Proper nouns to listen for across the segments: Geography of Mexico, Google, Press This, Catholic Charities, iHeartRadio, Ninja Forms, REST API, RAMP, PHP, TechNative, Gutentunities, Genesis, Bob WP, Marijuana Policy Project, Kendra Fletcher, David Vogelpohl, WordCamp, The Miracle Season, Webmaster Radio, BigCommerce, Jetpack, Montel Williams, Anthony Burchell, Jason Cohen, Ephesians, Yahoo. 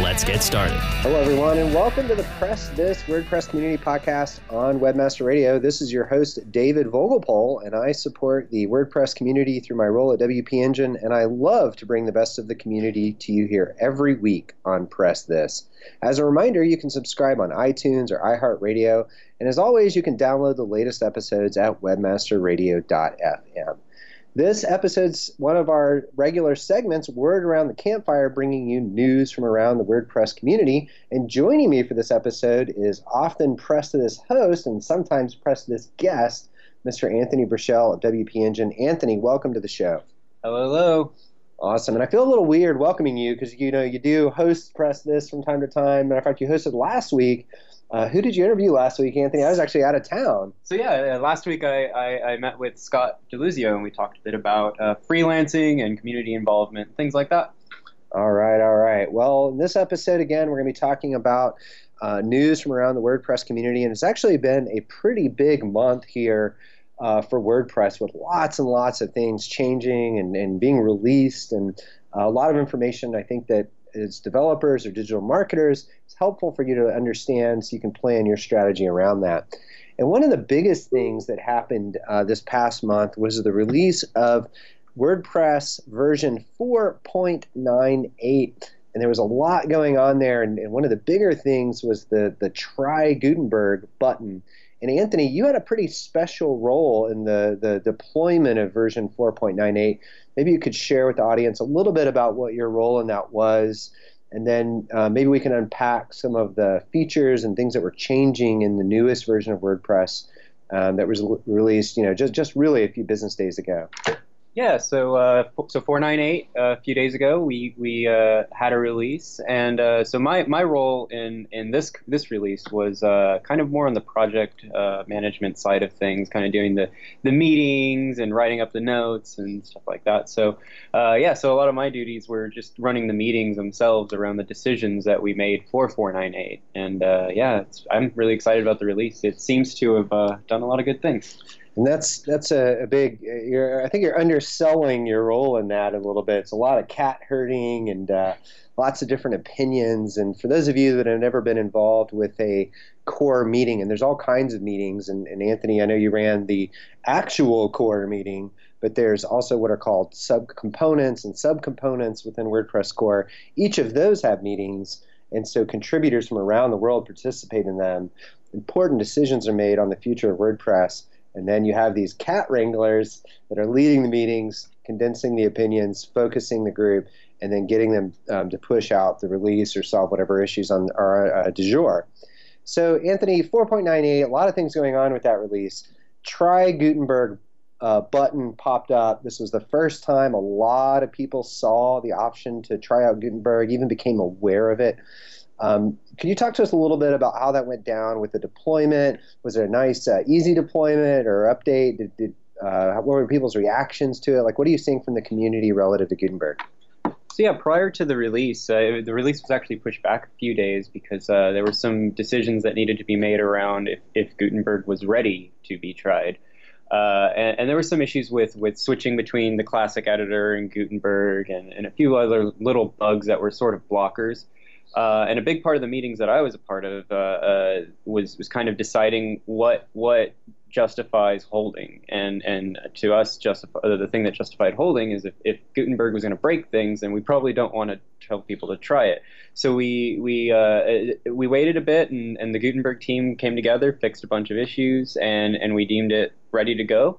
Let's get started. Hello, everyone, and welcome to the Press This WordPress Community Podcast on Webmaster Radio. This is your host, David Vogelpohl, and I support the WordPress community through my role at WP Engine, and I love to bring the best of the community to you here every week on Press This. As a reminder, you can subscribe on iTunes or iHeartRadio, and as always, you can download the latest episodes at webmasterradio.fm. This episode's one of our regular segments, Word Around the Campfire, bringing you news from around the WordPress community. And joining me for this episode is often Press This host and sometimes Press This guest, Mr. Anthony Burchell of WP Engine. Anthony, welcome to the show. Hello, hello. Awesome. And I feel a little weird welcoming you because, you know, you do host Press This from time to time. Matter of fact, you hosted last week. Who did you interview last week, Anthony? I was actually out of town. So yeah, last week I met with Scott Deluzio, and we talked a bit about freelancing and community involvement, things like that. All right, all right. Well, in this episode, again, we're going to be talking about news from around the WordPress community, and it's actually been a pretty big month here for WordPress, with lots and lots of things changing and being released, and a lot of information, I think, that as developers or digital marketers, it's helpful for you to understand so you can plan your strategy around that. And one of the biggest things that happened this past month was the release of WordPress version 4.98. And there was a lot going on there. And one of the bigger things was the Try Gutenberg button. And Anthony, you had a pretty special role in the deployment of version 4.98. Maybe you could share with the audience a little bit about what your role in that was, and then maybe we can unpack some of the features and things that were changing in the newest version of WordPress that was released, you know, just really a few business days ago. Yeah, so 4.98, a few days ago, we had a release, and so my role in this release was kind of more on the project management side of things, kind of doing the meetings and writing up the notes and stuff like that. So so a lot of my duties were just running the meetings themselves around the decisions that we made for 4.98, and I'm really excited about the release. It seems to have done a lot of good things. And that's a big. I think you're underselling your role in that a little bit. It's a lot of cat herding and lots of different opinions. And for those of you that have never been involved with a core meeting, and there's all kinds of meetings. And Anthony, I know you ran the actual core meeting, but there's also what are called subcomponents and subcomponents within WordPress core. Each of those have meetings, and so contributors from around the world participate in them. Important decisions are made on the future of WordPress. And then you have these cat wranglers that are leading the meetings, condensing the opinions, focusing the group, and then getting them to push out the release or solve whatever issues are du jour. So, Anthony, 4.98, a lot of things going on with that release. Try Gutenberg button popped up. This was the first time a lot of people saw the option to try out Gutenberg, even became aware of it. Can you talk to us a little bit about how that went down with the deployment? Was it a nice, easy deployment or update? What were people's reactions to it? Like, what are you seeing from the community relative to Gutenberg? So yeah, prior to the release was actually pushed back a few days because there were some decisions that needed to be made around if Gutenberg was ready to be tried. And there were some issues with switching between the classic editor and Gutenberg and a few other little bugs that were sort of blockers. And a big part of the meetings that I was a part of was kind of deciding what justifies holding. And to us, the thing that justified holding is if Gutenberg was going to break things, then we probably don't want to tell people to try it. So we waited a bit, and the Gutenberg team came together, fixed a bunch of issues, and we deemed it ready to go.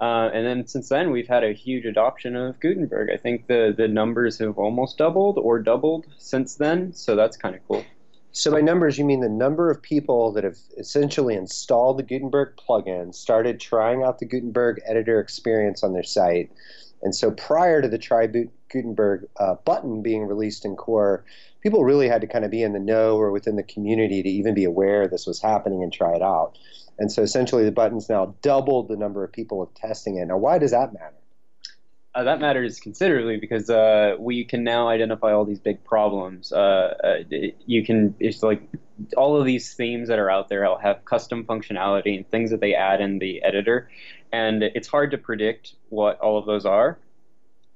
And then since then, we've had a huge adoption of Gutenberg. I think the numbers have almost doubled or doubled since then, so that's kind of cool. So by numbers, you mean the number of people that have essentially installed the Gutenberg plugin, started trying out the Gutenberg editor experience on their site. And so prior to the Try Gutenberg button being released in core, people really had to kind of be in the know or within the community to even be aware this was happening and try it out. And so essentially the button's now doubled the number of people testing it. Now, why does that matter? That matters considerably because we can now identify all these big problems. It's like all of these themes that are out there have custom functionality and things that they add in the editor. And it's hard to predict what all of those are.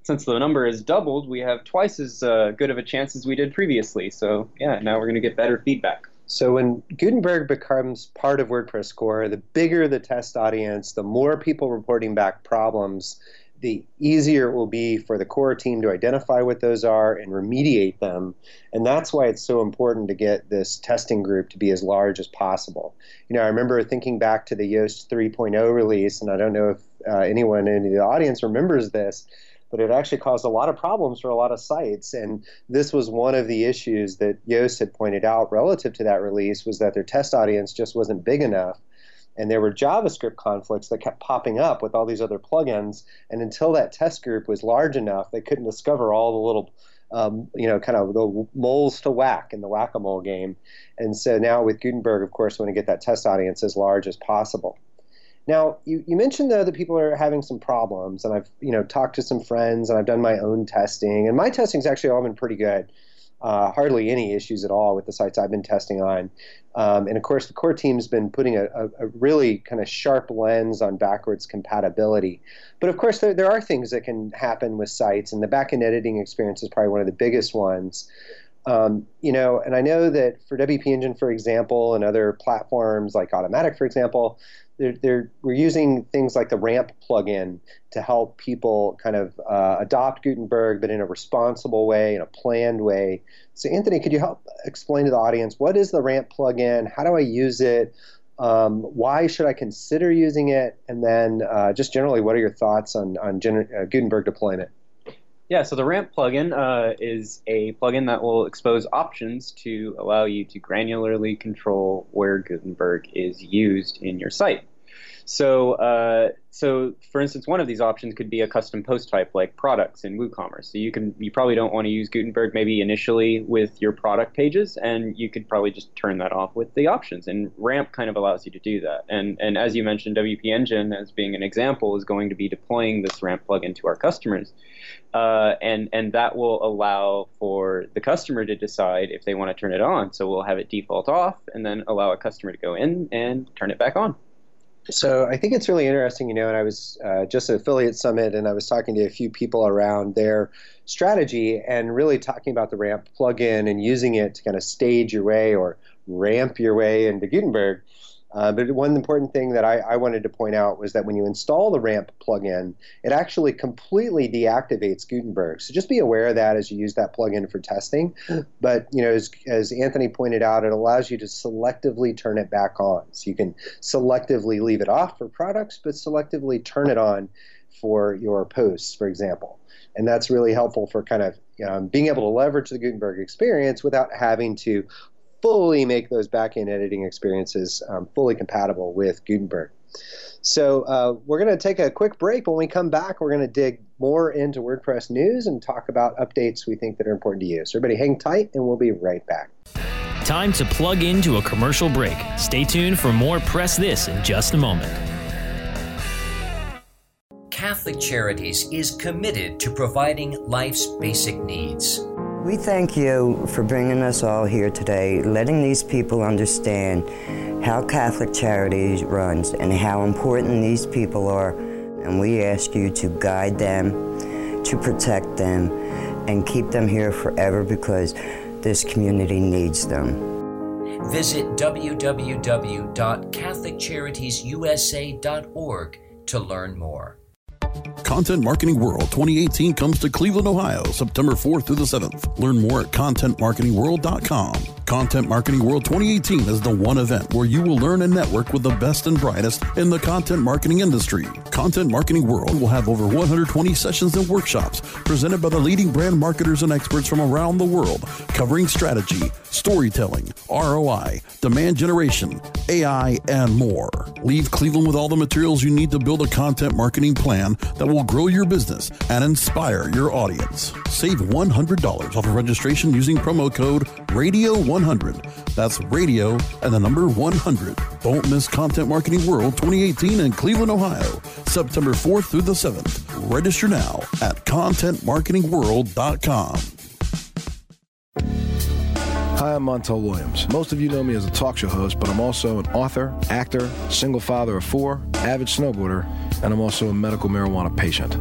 Since the number is doubled, we have twice as good of a chance as we did previously. So yeah, now we're going to get better feedback. So when Gutenberg becomes part of WordPress core, the bigger the test audience, the more people reporting back problems, the easier it will be for the core team to identify what those are and remediate them. And that's why it's so important to get this testing group to be as large as possible. You know, I remember thinking back to the Yoast 3.0 release, and I don't know if anyone in the audience remembers this, but it actually caused a lot of problems for a lot of sites. And this was one of the issues that Yoast had pointed out relative to that release, was that their test audience just wasn't big enough. And there were JavaScript conflicts that kept popping up with all these other plugins. And until that test group was large enough, they couldn't discover all the little kind of the moles to whack in the whack-a-mole game. And so now with Gutenberg, of course, we want to get that test audience as large as possible. Now, you mentioned, though, that people are having some problems, and I've talked to some friends, and I've done my own testing, and my testing's actually all been pretty good. Hardly any issues at all with the sites I've been testing on. And, of course, the core team's been putting a really kind of sharp lens on backwards compatibility. But, of course, there are things that can happen with sites, and the back-end editing experience is probably one of the biggest ones. And I know that for WP Engine, for example, and other platforms like Automattic, for example, we're using things like the RAMP plugin to help people kind of adopt Gutenberg, but in a responsible way, in a planned way. So, Anthony, could you help explain to the audience, what is the RAMP plugin? How do I use it? Why should I consider using it? And then just generally, what are your thoughts on Gutenberg deployment? Yeah, so the RAMP plugin is a plugin that will expose options to allow you to granularly control where Gutenberg is used in your site. So for instance, one of these options could be a custom post type like products in WooCommerce. So you probably don't want to use Gutenberg maybe initially with your product pages, and you could probably just turn that off with the options. And RAMP kind of allows you to do that. And as you mentioned, WP Engine, as being an example, is going to be deploying this RAMP plugin to our customers. And that will allow for the customer to decide if they want to turn it on. So we'll have it default off and then allow a customer to go in and turn it back on. So I think it's really interesting, and I was just at Affiliate Summit, and I was talking to a few people around their strategy and really talking about the RAMP plugin and using it to kind of stage your way or ramp your way into Gutenberg. But one important thing that I wanted to point out was that when you install the RAMP plugin, it actually completely deactivates Gutenberg. So just be aware of that as you use that plugin for testing. But as Anthony pointed out, it allows you to selectively turn it back on. So you can selectively leave it off for products, but selectively turn it on for your posts, for example. And that's really helpful for kind of being able to leverage the Gutenberg experience without having to fully make those back-end editing experiences fully compatible with Gutenberg. So we're going to take a quick break. When we come back, we're going to dig more into WordPress news and talk about updates we think that are important to you. So everybody hang tight, and we'll be right back. Time to plug into a commercial break. Stay tuned for more Press This in just a moment. Catholic Charities is committed to providing life's basic needs. We thank you for bringing us all here today, letting these people understand how Catholic Charities runs and how important these people are. And we ask you to guide them, to protect them, and keep them here forever because this community needs them. Visit www.catholiccharitiesusa.org to learn more. Content Marketing World 2018 comes to Cleveland, Ohio, September 4th through the 7th. Learn more at contentmarketingworld.com. Content Marketing World 2018 is the one event where you will learn and network with the best and brightest in the content marketing industry. Content Marketing World will have over 120 sessions and workshops presented by the leading brand marketers and experts from around the world, covering strategy, storytelling, ROI, demand generation, AI, and more. Leave Cleveland with all the materials you need to build a content marketing plan that will grow your business and inspire your audience. Save $100 off of registration using promo code RADIO100. That's radio and the number 100. Don't miss Content Marketing World 2018 in Cleveland, Ohio, September 4th through the 7th. Register now at contentmarketingworld.com. Hi, I'm Montel Williams. Most of you know me as a talk show host, but I'm also an author, actor, single father of four, avid snowboarder, and I'm also a medical marijuana patient.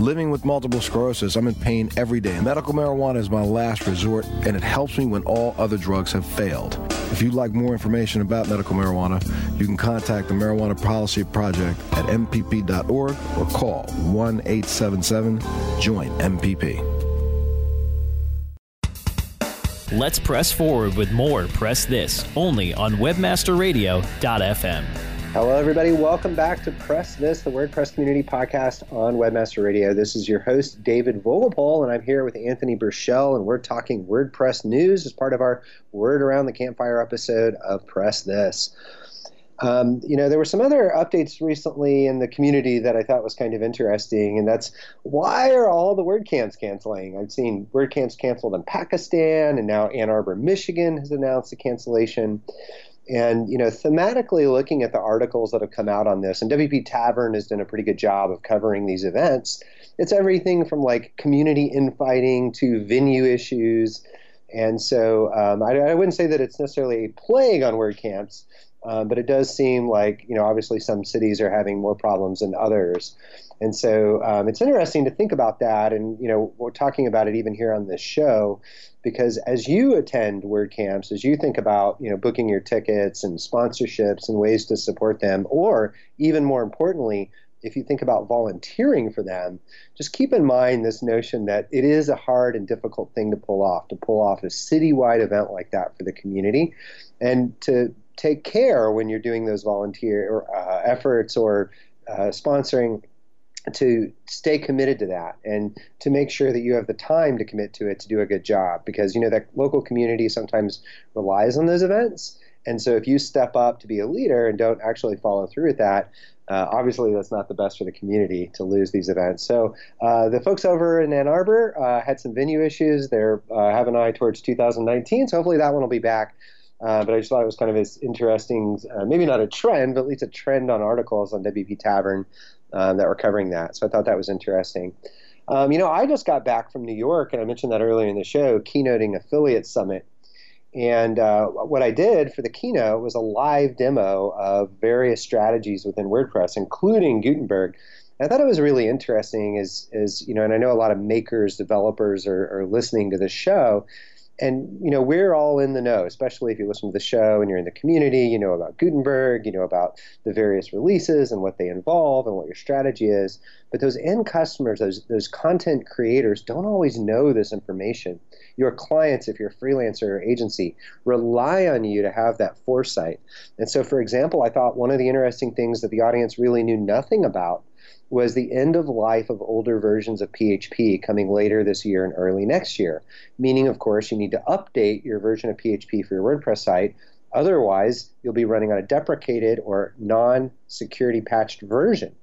Living with multiple sclerosis, I'm in pain every day. Medical marijuana is my last resort, and it helps me when all other drugs have failed. If you'd like more information about medical marijuana, you can contact the Marijuana Policy Project at mpp.org or call 1-877-JOIN-MPP. Let's press forward with more Press This, only on webmasterradio.fm. Hello, everybody. Welcome back to Press This, the WordPress community podcast on Webmaster Radio. This is your host, David Vogelpohl, and I'm here with Anthony Burchell, and we're talking WordPress news as part of our Word Around the Campfire episode of Press This. There were some other updates recently in the community that I thought was kind of interesting, and that's why are all the WordCamps canceling? I've seen WordCamps canceled in Pakistan, and now Ann Arbor, Michigan has announced a cancellation. And, you know, thematically looking at the articles that have come out on this, and WP Tavern has done a pretty good job of covering these events. It's everything from, like, community infighting to venue issues. And so I wouldn't say that it's necessarily a plague on WordCamps, but it does seem like, you know, obviously some cities are having more problems than others. And so it's interesting to think about that. And, you know, we're talking about it even here on this show, because as you attend WordCamps, as you think about, you know, booking your tickets and sponsorships and ways to support them, or even more importantly, if you think about volunteering for them, just keep in mind this notion that it is a hard and difficult thing to pull off a citywide event like that for the community, and to take care when you're doing those volunteer efforts or sponsoring to stay committed to that and to make sure that you have the time to commit to it to do a good job, because, you know, that local community sometimes relies on those events. And so if you step up to be a leader and don't actually follow through with that, obviously that's not the best for the community to lose these events. So the folks over in Ann Arbor had some venue issues. They're having an eye towards 2019, so hopefully that one will be back. But I just thought it was kind of this interesting, maybe not a trend, but at least a trend on articles on WP Tavern that were covering that. So I thought that was interesting. I just got back from New York, and I mentioned that earlier in the show, keynoting Affiliate Summit. And what I did for the keynote was a live demo of various strategies within WordPress, including Gutenberg. And I thought it was really interesting is, you know, and I know a lot of makers, developers are listening to the show. And, you know, we're all in the know, especially if you listen to the show and you're in the community, you know about Gutenberg, you know about the various releases and what they involve and what your strategy is. But those end customers, those content creators don't always know this information. Your clients, if you're a freelancer or agency, rely on you to have that foresight. And so, for example, I thought one of the interesting things that the audience really knew nothing about was the end of life of older versions of PHP coming later this year and early next year, meaning, of course, you need to update your version of PHP for your WordPress site. Otherwise, you'll be running on a deprecated or non-security patched version.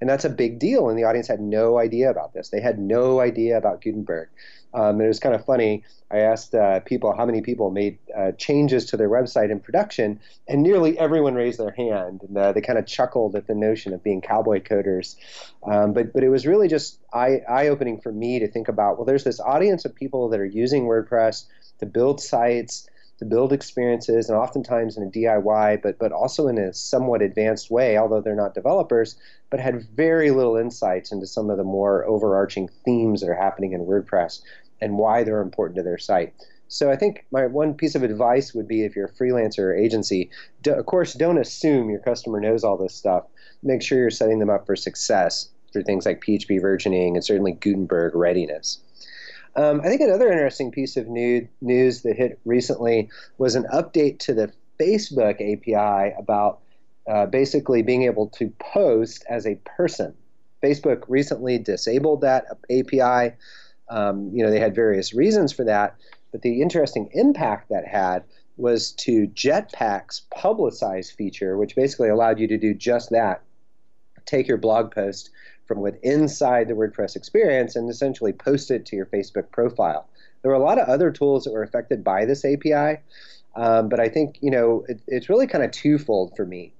And that's a big deal. And the audience had no idea about this. They had no idea about Gutenberg. It was kind of funny. I asked people how many people made changes to their website in production, and nearly everyone raised their hand. And they kind of chuckled at the notion of being cowboy coders. But it was really just eye-opening for me to think about, well, there's this audience of people that are using WordPress to build sites, to build experiences, and oftentimes in a DIY, but also in a somewhat advanced way, although they're not developers, but had very little insights into some of the more overarching themes that are happening in WordPress and why they're important to their site. So I think my one piece of advice would be, if you're a freelancer or agency, don't assume your customer knows all this stuff. Make sure you're setting them up for success through things like PHP versioning and certainly Gutenberg readiness. I think another interesting piece of news that hit recently was an update to the Facebook API about basically being able to post as a person. Facebook recently disabled that API. They had various reasons for that, but the interesting impact that had was to Jetpack's publicize feature, which basically allowed you to do just that. Take your blog post from within the WordPress experience and essentially post it to your Facebook profile. There were a lot of other tools that were affected by this API, but I think it's really kind of twofold for me,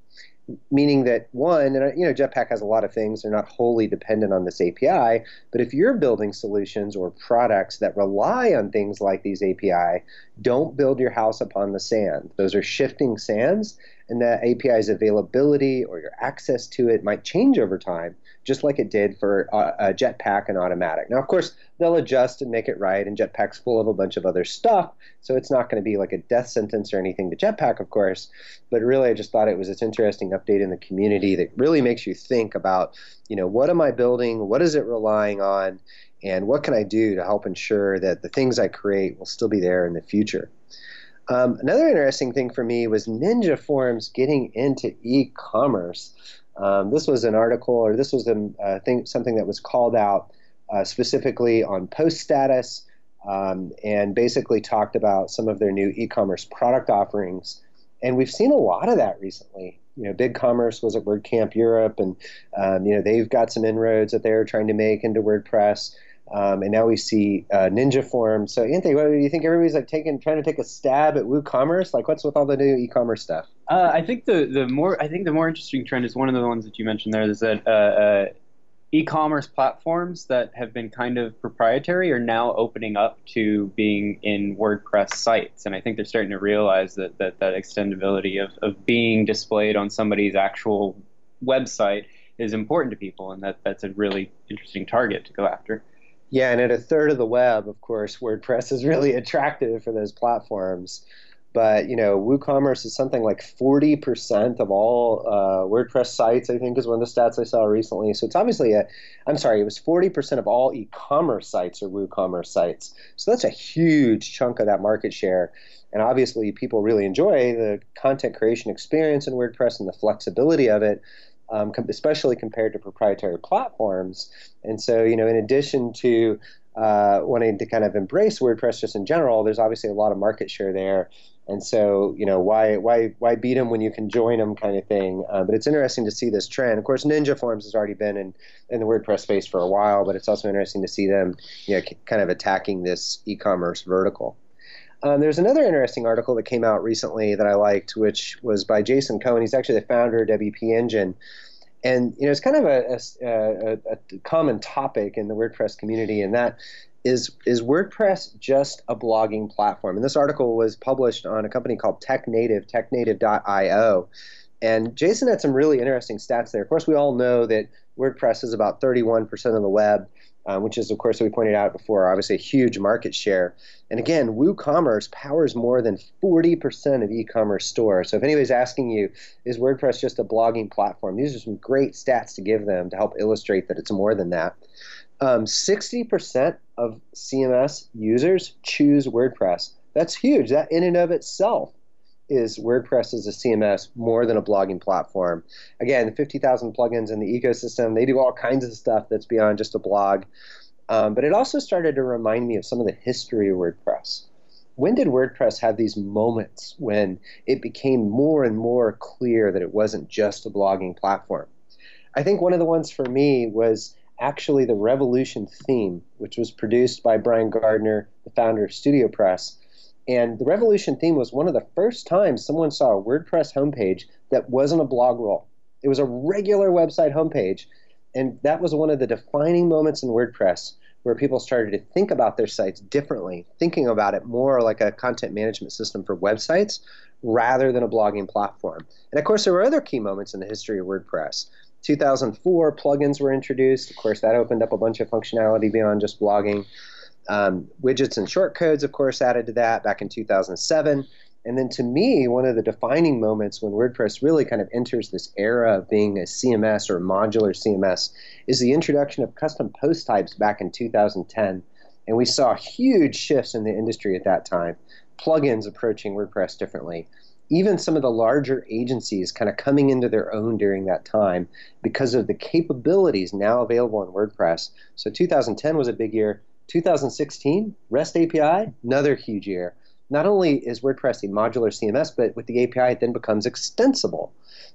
meaning that one, Jetpack has a lot of things. They're not wholly dependent on this API, but if you're building solutions or products that rely on things like these API, don't build your house upon the sand. Those are shifting sands, and the API's availability or your access to it might change over time, just like it did for Jetpack and Automattic. Now, of course, they'll adjust and make it right, and Jetpack's full of a bunch of other stuff, so it's not going to be like a death sentence or anything to Jetpack, of course, but really I just thought it was this interesting update in the community that really makes you think about, what am I building, what is it relying on, and what can I do to help ensure that the things I create will still be there in the future. Another interesting thing for me was Ninja Forms getting into e-commerce. This was something that was called out specifically on post status, and basically talked about some of their new e-commerce product offerings. And we've seen a lot of that recently. BigCommerce was at WordCamp Europe, and they've got some inroads that they're trying to make into WordPress. And now we see Ninja Forms. So, Anthony, what do you think? Everybody's trying to take a stab at WooCommerce. What's with all the new e-commerce stuff? I think the more interesting trend is one of the ones that you mentioned there. Is that e-commerce platforms that have been kind of proprietary are now opening up to being in WordPress sites, and I think they're starting to realize that extendability of being displayed on somebody's actual website is important to people, and that's a really interesting target to go after. Yeah, and at a third of the web, of course, WordPress is really attractive for those platforms. But, WooCommerce is something like 40% of all WordPress sites, I think, is one of the stats I saw recently. So it's obviously it was 40% of all e-commerce sites are WooCommerce sites. So that's a huge chunk of that market share. And obviously, people really enjoy the content creation experience in WordPress and the flexibility of it. Especially compared to proprietary platforms. And so, in addition to wanting to kind of embrace WordPress just in general, there's obviously a lot of market share there. And so, why beat them when you can join them kind of thing. But it's interesting to see this trend. Of course, Ninja Forms has already been in the WordPress space for a while, but it's also interesting to see them kind of attacking this e-commerce vertical. There's another interesting article that came out recently that I liked, which was by Jason Cohen. He's actually the founder of WP Engine. And, it's kind of a common topic in the WordPress community, and that is WordPress just a blogging platform? And this article was published on a company called TechNative, technative.io. And Jason had some really interesting stats there. Of course, we all know that WordPress is about 31% of the web, which is, of course, we pointed out before, obviously a huge market share. And again, WooCommerce powers more than 40% of e-commerce stores. So if anybody's asking you, is WordPress just a blogging platform, these are some great stats to give them to help illustrate that it's more than that. 60% of CMS users choose WordPress. That's huge. That in and of itself is WordPress as a CMS more than a blogging platform. Again, the 50,000 plugins in the ecosystem, they do all kinds of stuff that's beyond just a blog. But it also started to remind me of some of the history of WordPress. When did WordPress have these moments when it became more and more clear that it wasn't just a blogging platform? I think one of the ones for me was actually the Revolution theme, which was produced by Brian Gardner, the founder of StudioPress. And the Revolution theme was one of the first times someone saw a WordPress homepage that wasn't a blog roll. It was a regular website homepage, and that was one of the defining moments in WordPress where people started to think about their sites differently, thinking about it more like a content management system for websites rather than a blogging platform. And of course, there were other key moments in the history of WordPress. 2004, plugins were introduced. Of course, that opened up a bunch of functionality beyond just blogging. Widgets and shortcodes, of course, added to that back in 2007. And then to me, one of the defining moments when WordPress really kind of enters this era of being a CMS or modular CMS is the introduction of custom post types back in 2010. And we saw huge shifts in the industry at that time, plugins approaching WordPress differently. Even some of the larger agencies kind of coming into their own during that time because of the capabilities now available in WordPress. So 2010 was a big year. 2016, REST API, another huge year. Not only is WordPress a modular CMS, but with the API, it then becomes extensible.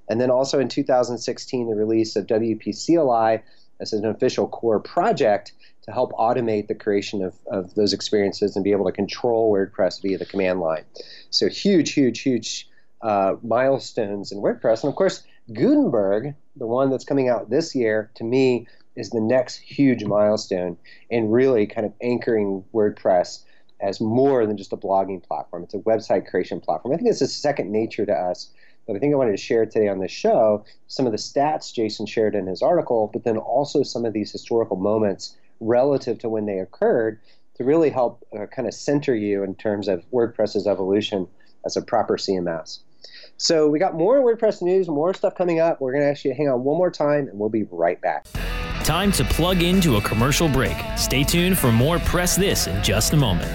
And then also in 2016, the release of WP CLI as an official core project to help automate the creation of those experiences and be able to control WordPress via the command line. So huge milestones in WordPress. And of course, Gutenberg, the one that's coming out this year, to me, is the next huge milestone in really kind of anchoring WordPress as more than just a blogging platform. It's a website creation platform. I think this is second nature to us. But I think I wanted to share today on this show some of the stats Jason shared in his article, but then also some of these historical moments relative to when they occurred to really help kind of center you in terms of WordPress's evolution as a proper CMS. So we got more WordPress news, more stuff coming up. We're going to ask you to hang on one more time, and we'll be right back. Time to plug into a commercial break. Stay tuned for more Press This in just a moment.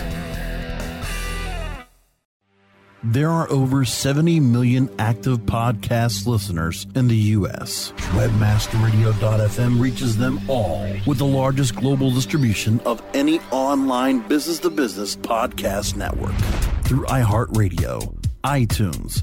There are over 70 million active podcast listeners in the U.S. WebmasterRadio.fm reaches them all with the largest global distribution of any online business-to-business podcast network through iHeartRadio, iTunes,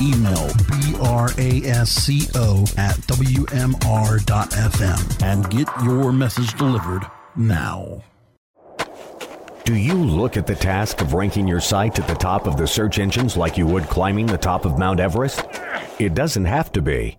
Email brasco@wmr.fm and get your message delivered now. Do you look at the task of ranking your site at the top of the search engines like you would climbing the top of Mount Everest? It doesn't have to be.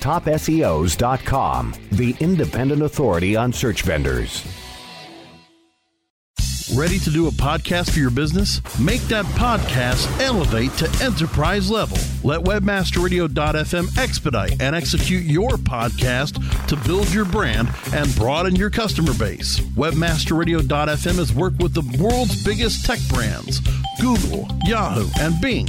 TopSEOs.com, the independent authority on search vendors. Ready to do a podcast for your business? Make that podcast elevate to enterprise level. Let WebmasterRadio.fm expedite and execute your podcast to build your brand and broaden your customer base. WebmasterRadio.fm has worked with the world's biggest tech brands, Google, Yahoo, and Bing,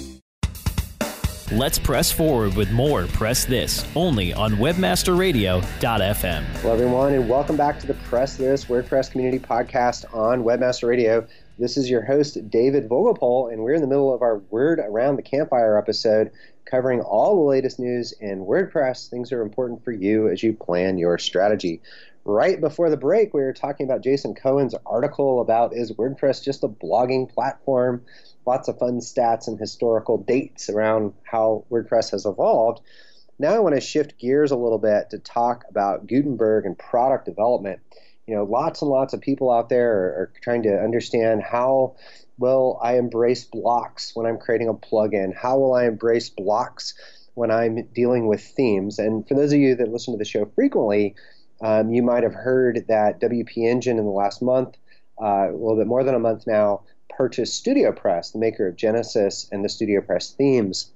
Let's press forward with more Press This, only on WebmasterRadio.fm. Hello, everyone, and welcome back to the Press This WordPress Community Podcast on Webmaster Radio. This is your host, David Vogelpohl, and we're in the middle of our Word Around the Campfire episode, covering all the latest news in WordPress, things that are important for you as you plan your strategy. Right before the break, we were talking about Jason Cohen's article about is WordPress just a blogging platform? Lots of fun stats and historical dates around how WordPress has evolved. Now I want to shift gears a little bit to talk about Gutenberg and product development. You know, lots and lots of people out there are trying to understand how will I embrace blocks when I'm creating a plugin? How will I embrace blocks when I'm dealing with themes? And for those of you that listen to the show frequently, you might have heard that WP Engine in the last month, a little bit more than a month now, purchased StudioPress, the maker of Genesis and the StudioPress themes.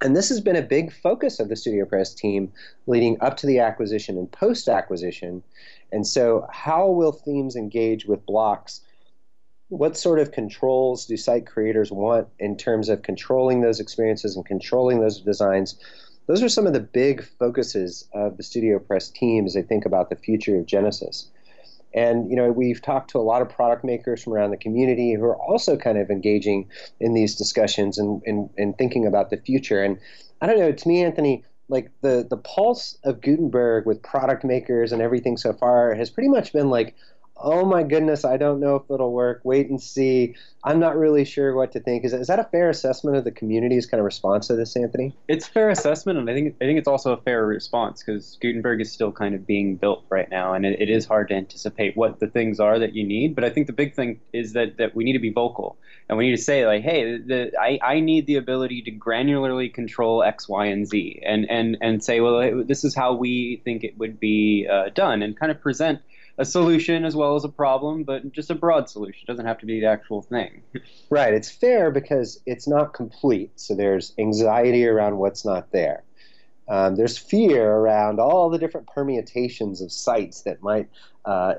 And this has been a big focus of the StudioPress team leading up to the acquisition and post-acquisition. And so how will themes engage with blocks? What sort of controls do site creators want in terms of controlling those experiences and controlling those designs? Those are some of the big focuses of the StudioPress team as they think about the future of Genesis. And, you know, we've talked to a lot of product makers from around the community who are also kind of engaging in these discussions and thinking about the future. And I don't know, to me, Anthony, like the pulse of Gutenberg with product makers and everything so far has pretty much been like, oh my goodness, I don't know if it'll work. Wait and see. I'm not really sure what to think. Is that a fair assessment of the community's kind of response to this, Anthony? It's a fair assessment, and I think it's also a fair response because Gutenberg is still kind of being built right now, and it is hard to anticipate what the things are that you need. But I think the big thing is that we need to be vocal, and we need to say, like, hey, I need the ability to granularly control X, Y, and Z, and say, well, this is how we think it would be done, and kind of present a solution as well as a problem, but just a broad solution. It doesn't have to be the actual thing. Right. It's fair because it's not complete. So there's anxiety around what's not there. There's fear around all the different permutations of sites that might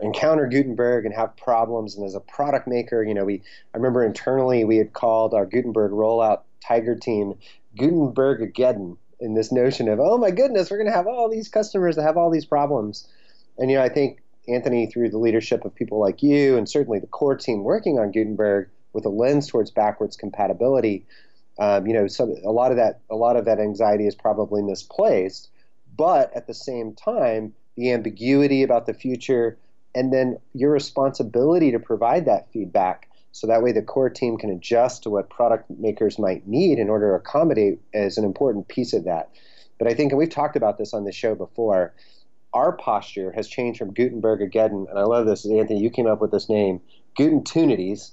encounter Gutenberg and have problems. And as a product maker, you know, I remember internally we had called our Gutenberg rollout tiger team Gutenberg-ageddon, in this notion of, oh my goodness, we're going to have all these customers that have all these problems. And, you know, I think, Anthony, through the leadership of people like you and certainly the core team working on Gutenberg with a lens towards backwards compatibility, you know, so a lot of that anxiety is probably misplaced. But at the same time, the ambiguity about the future and then your responsibility to provide that feedback so that way the core team can adjust to what product makers might need in order to accommodate is an important piece of that. But I think, and we've talked about this on the show before, our posture has changed from Gutenberg-ageddon, and I love this, Anthony, you came up with this name, Gutentunities.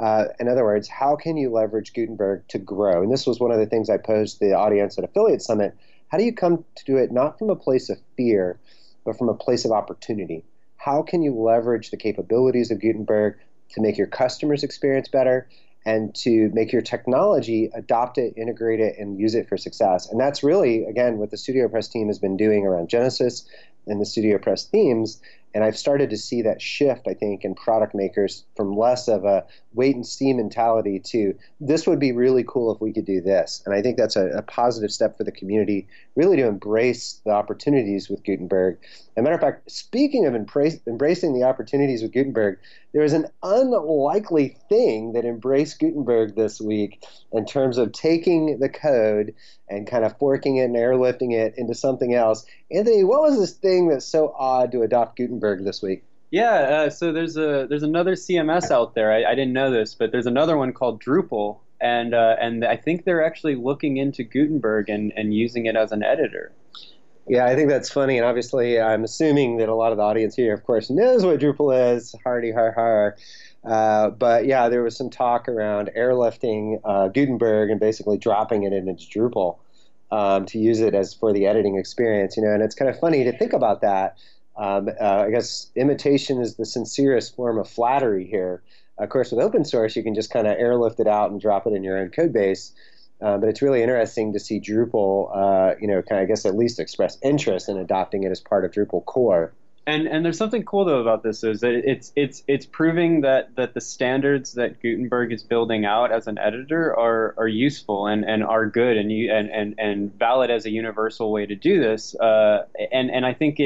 In other words, how can you leverage Gutenberg to grow? And this was one of the things I posed to the audience at Affiliate Summit. How do you come to do it not from a place of fear, but from a place of opportunity? How can you leverage the capabilities of Gutenberg to make your customers' experience better and to make your technology, adopt it, integrate it, and use it for success? And that's really, again, what the StudioPress team has been doing around Genesis and the StudioPress themes. And I've started to see that shift, I think, in product makers from less of a wait-and-see mentality to this would be really cool if we could do this. And I think that's a positive step for the community, really to embrace the opportunities with Gutenberg. As a matter of fact, speaking of embracing the opportunities with Gutenberg, there is an unlikely thing that embraced Gutenberg this week in terms of taking the code and kind of forking it and airlifting it into something else. Anthony, what was this thing that's so odd to adopt Gutenberg this week? Yeah, so there's another CMS out there. I didn't know this, but there's another one called Drupal, and I think they're actually looking into Gutenberg and using it as an editor. Yeah, I think that's funny, and obviously I'm assuming that a lot of the audience here, of course, knows what Drupal is, hardy har har. But yeah, there was some talk around airlifting Gutenberg and basically dropping it into Drupal to use it as for the editing experience, you know. And it's kind of funny to think about that. I guess imitation is the sincerest form of flattery here. Of course, with open source, you can just kind of airlift it out and drop it in your own code base. But it's really interesting to see Drupal, you know, kind of, I guess, at least express interest in adopting it as part of Drupal core. And there's something cool though about this is that it's proving that the standards that Gutenberg is building out as an editor are useful and are good and valid as a universal way to do this. And I think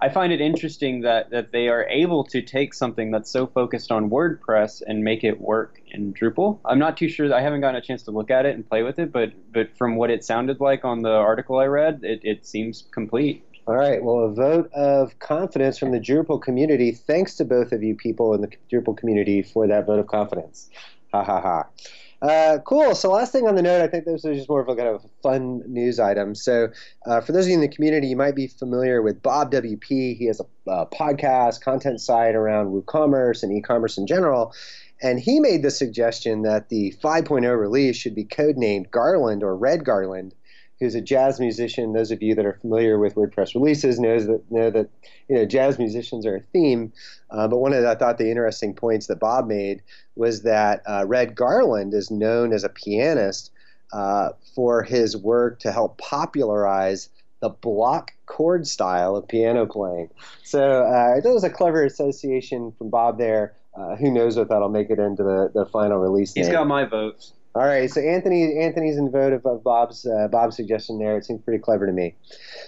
I find it interesting that they are able to take something that's so focused on WordPress and make it work in Drupal. I'm not too sure. I haven't gotten a chance to look at it and play with it, but from what it sounded like on the article I read, it seems complete. All right, well, a vote of confidence from the Drupal community. Thanks to both of you people in the Drupal community for that vote of confidence. Ha, ha, ha. Cool. So last thing on the note, I think this is just more of a kind of fun news item. So for those of you in the community, you might be familiar with Bob WP. He has a podcast, content site around WooCommerce and e-commerce in general. And he made the suggestion that the 5.0 release should be codenamed Garland or Red Garland, who's a jazz musician. Those of you that are familiar with WordPress releases know that jazz musicians are a theme. But one of the, I thought the interesting points that Bob made was that Red Garland is known as a pianist for his work to help popularize the block chord style of piano playing. So that was a clever association from Bob there. Who knows if that'll make it into the final release date. He's got my vote. All right, so Anthony's in vote of Bob's suggestion there. It seemed pretty clever to me.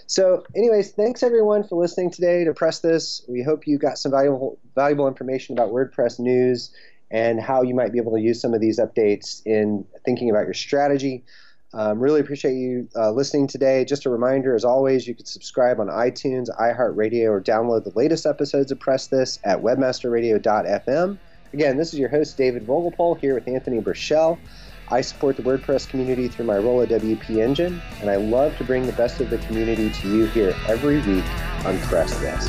So anyways, thanks everyone for listening today to Press This. We hope you got some valuable information about WordPress news and how you might be able to use some of these updates in thinking about your strategy. Really appreciate you listening today. Just a reminder, as always, you can subscribe on iTunes, iHeartRadio, or download the latest episodes of Press This at webmasterradio.fm. Again, this is your host, David Vogelpohl, here with Anthony Burchell. I support the WordPress community through my role at WP Engine, and I love to bring the best of the community to you here every week on Press This.